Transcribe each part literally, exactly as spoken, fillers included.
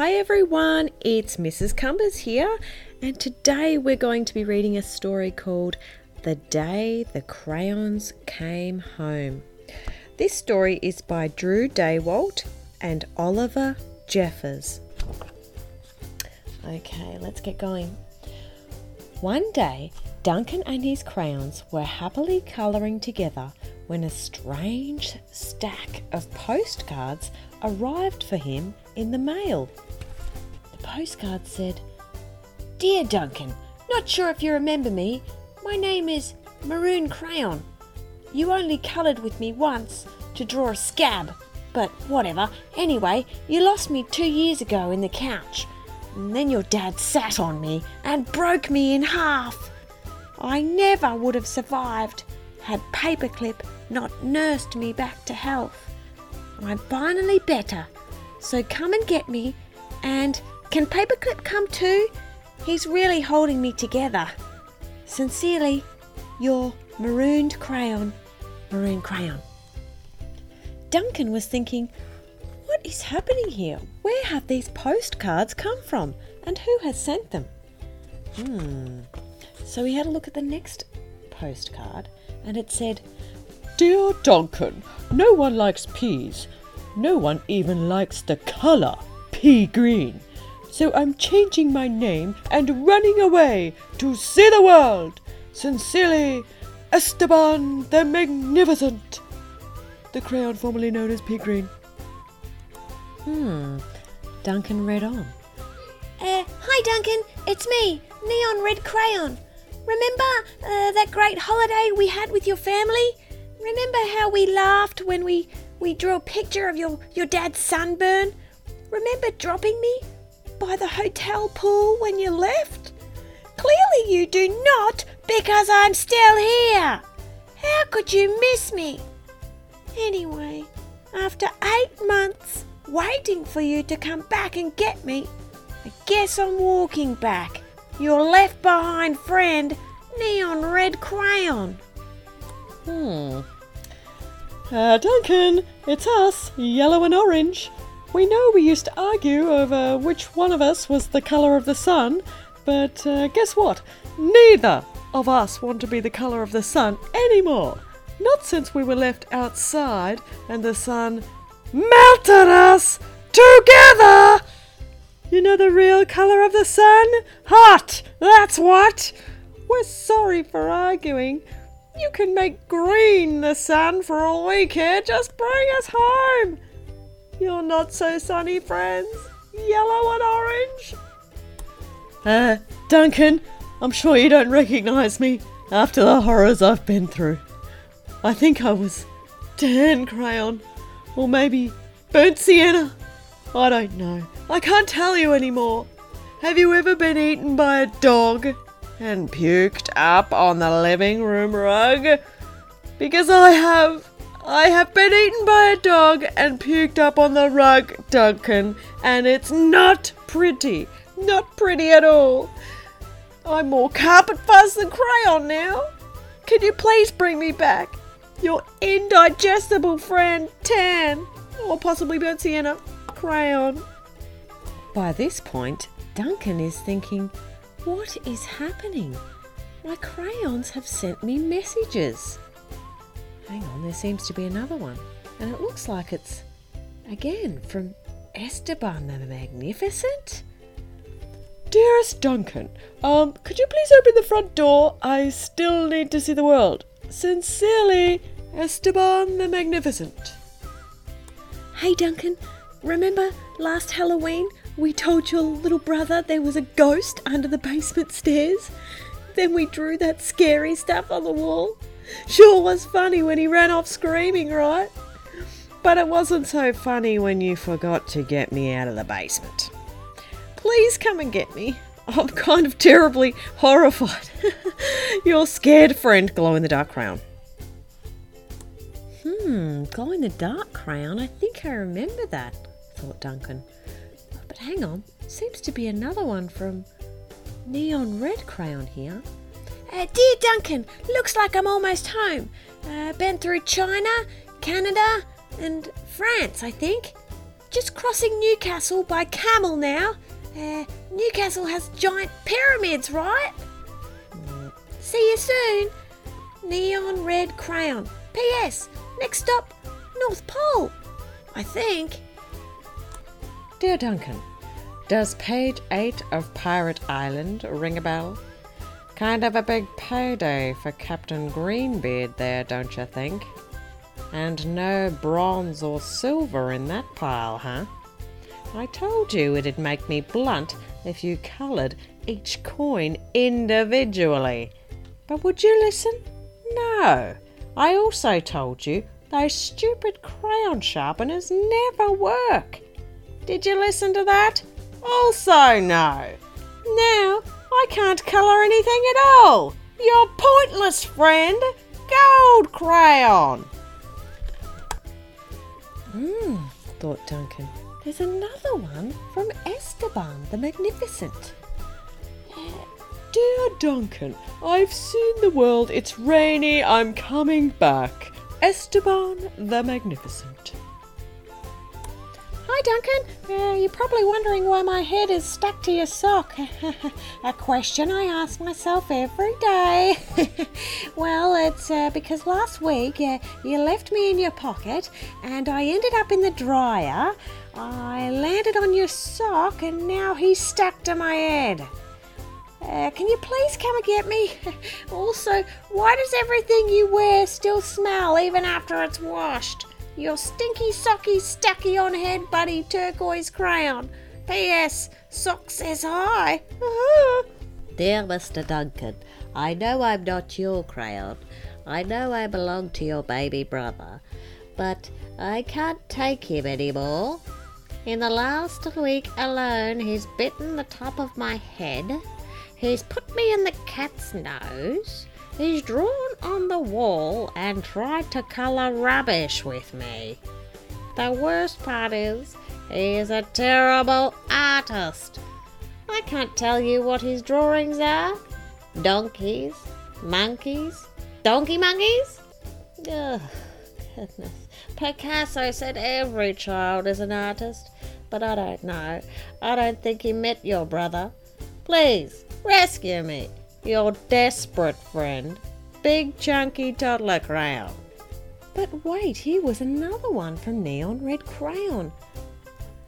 Hi everyone, it's Missus Cumbers here, and today we're going to be reading a story called The Day the Crayons Came Home. This story is by Drew Daywalt and Oliver Jeffers. Okay, let's get going. One day, Duncan and his crayons were happily colouring together when a strange stack of postcards arrived for him in the mail. The postcard said, "Dear Duncan, not sure if you remember me. My name is Maroon Crayon. You only coloured with me once to draw a scab, but whatever. Anyway, you lost me two years ago in the couch, and then your dad sat on me and broke me in half. I never would have survived had Paperclip not nursed me back to health. I'm finally better, so come and get me, and can Paperclip come too? He's really holding me together. Sincerely, your marooned crayon, Maroon Crayon." Duncan was thinking, what is happening here? Where have these postcards come from, and who has sent them? Hmm. So he had a look at the next postcard, and it said, "Dear Duncan, no one likes peas. No one even likes the colour pea green. So I'm changing my name and running away to see the world. Sincerely, Esteban the Magnificent, the crayon formerly known as Pea Green." Hmm. Duncan read on. Uh, hi Duncan, it's me, Neon Red Crayon. Remember uh, that great holiday we had with your family? Remember how we laughed when we, we drew a picture of your, your dad's sunburn? Remember dropping me by the hotel pool when you left? Clearly you do not, because I'm still here. How could you miss me? Anyway, after eight months waiting for you to come back and get me, I guess I'm walking back, your left behind friend, Neon Red Crayon. Hmm. Uh, Duncan, it's us, yellow and orange. We know we used to argue over which one of us was the colour of the sun, but uh, guess what? Neither of us want to be the colour of the sun anymore. Not since we were left outside and the sun melted us together. You know the real colour of the sun? Hot! That's what! We're sorry for arguing. You can make green the sun for all we care. Just bring us home, your not so sunny friends, yellow and orange. Uh, Duncan, I'm sure you don't recognise me after the horrors I've been through. I think I was tan crayon, or maybe burnt sienna. I don't know. I can't tell you anymore. Have you ever been eaten by a dog and puked up on the living room rug? Because I have. I have been eaten by a dog and puked up on the rug, Duncan, and it's not pretty. Not pretty at all. I'm more carpet fuzz than crayon now. Can you please bring me back, your indigestible friend, tan, or possibly burnt sienna, Crayon? By this point, Duncan is thinking, what is happening? My crayons have sent me messages. Hang on, there seems to be another one. And it looks like it's, again, from Esteban the Magnificent. "Dearest Duncan, um, could you please open the front door? I still need to see the world. Sincerely, Esteban the Magnificent." Hey Duncan, remember last Halloween we told your little brother there was a ghost under the basement stairs? Then we drew that scary stuff on the wall. Sure was funny when he ran off screaming, right? But it wasn't so funny when you forgot to get me out of the basement. Please come and get me. I'm kind of terribly horrified. Your scared friend, glow-in-the-dark crayon. Hmm, glow-in-the-dark crayon. I think I remember that, thought Duncan. But hang on, seems to be another one from Neon Red Crayon here. Uh, "Dear Duncan, looks like I'm almost home. Uh, been through China, Canada and France, I think. Just crossing Newcastle by camel now. Uh, Newcastle has giant pyramids, right? See you soon. Neon red crayon. P S. Next stop, North Pole, I think. Dear Duncan, does page eight of Pirate Island ring a bell? Kind of a big payday for Captain Greenbeard there, don't you think? And no bronze or silver in that pile, huh? I told you it'd make me blunt if you coloured each coin individually. But would you listen? No. I also told you those stupid crayon sharpeners never work. Did you listen to that? Also no. Now I can't colour anything at all. Your pointless friend, gold crayon. Hmm, thought Duncan. There's another one from Esteban the Magnificent. Dear Duncan, I've seen the world, it's rainy, I'm coming back. Esteban the Magnificent. Hi Duncan, uh, you're probably wondering why my head is stuck to your sock. A question I ask myself every day. Well, it's uh, because last week uh, you left me in your pocket and I ended up in the dryer. I landed on your sock and now he's stuck to my head. Uh, can you please come and get me? Also, why does everything you wear still smell even after it's washed? Your stinky socky stucky on head buddy turquoise crayon. P S. Sock says hi. Dear Mister Duncan, I know I'm not your crayon. I know I belong to your baby brother. But I can't take him anymore. In the last week alone, he's bitten the top of my head. He's put me in the cat's nose, he's drawn on the wall and tried to colour rubbish with me. The worst part is, he's a terrible artist. I can't tell you what his drawings are. Donkeys, monkeys, donkey monkeys? Ugh, goodness. Picasso said every child is an artist, but I don't know. I don't think he met your brother. Please. Rescue me, your desperate friend, big chunky toddler crayon. But wait, here was another one from Neon Red Crayon.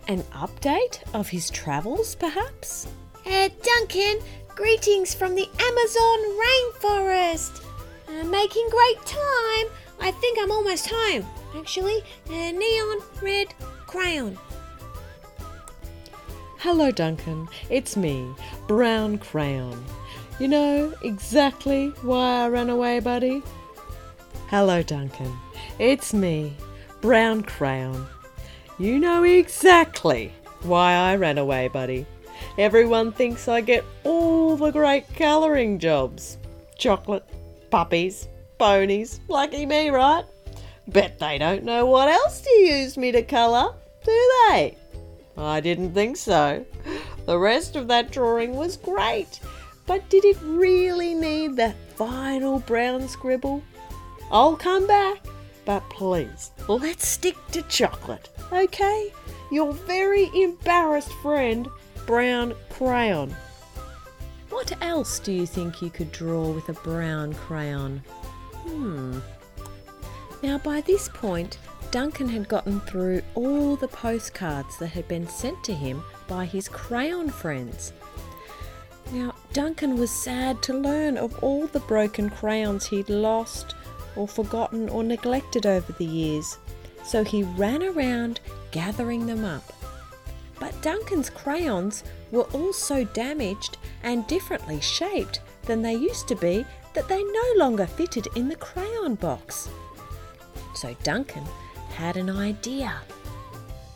An update of his travels, perhaps? Uh, Duncan, greetings from the Amazon rainforest. Uh, making great time. I think I'm almost home, actually. Uh, Neon Red Crayon. Hello Duncan, it's me, Brown Crayon. You know exactly why I ran away, buddy? Hello Duncan, it's me, Brown Crayon. You know exactly why I ran away, buddy. Everyone thinks I get all the great colouring jobs. Chocolate, puppies, ponies, lucky me, right? Bet they don't know what else to use me to colour, do they? I didn't think so. The rest of that drawing was great, but did it really need that final brown scribble? I'll come back, but please, let's stick to chocolate, okay? Your very embarrassed friend, Brown Crayon. What else do you think you could draw with a brown crayon? Hmm. Now by this point, Duncan had gotten through all the postcards that had been sent to him by his crayon friends. Now, Duncan was sad to learn of all the broken crayons he'd lost or forgotten or neglected over the years, so he ran around gathering them up. But Duncan's crayons were all so damaged and differently shaped than they used to be that they no longer fitted in the crayon box. So Duncan had an idea.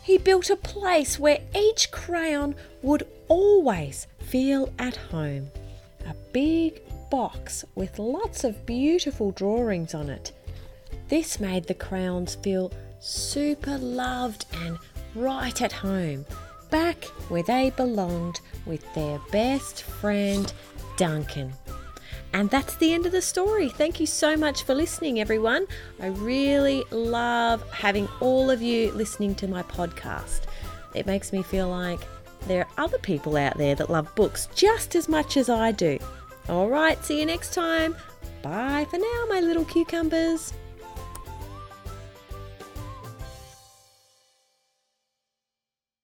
He built a place where each crayon would always feel at home. A big box with lots of beautiful drawings on it. This made the crayons feel super loved and right at home, back where they belonged with their best friend Duncan. And that's the end of the story. Thank you so much for listening, everyone. I really love having all of you listening to my podcast. It makes me feel like there are other people out there that love books just as much as I do. All right, see you next time. Bye for now, my little cucumbers.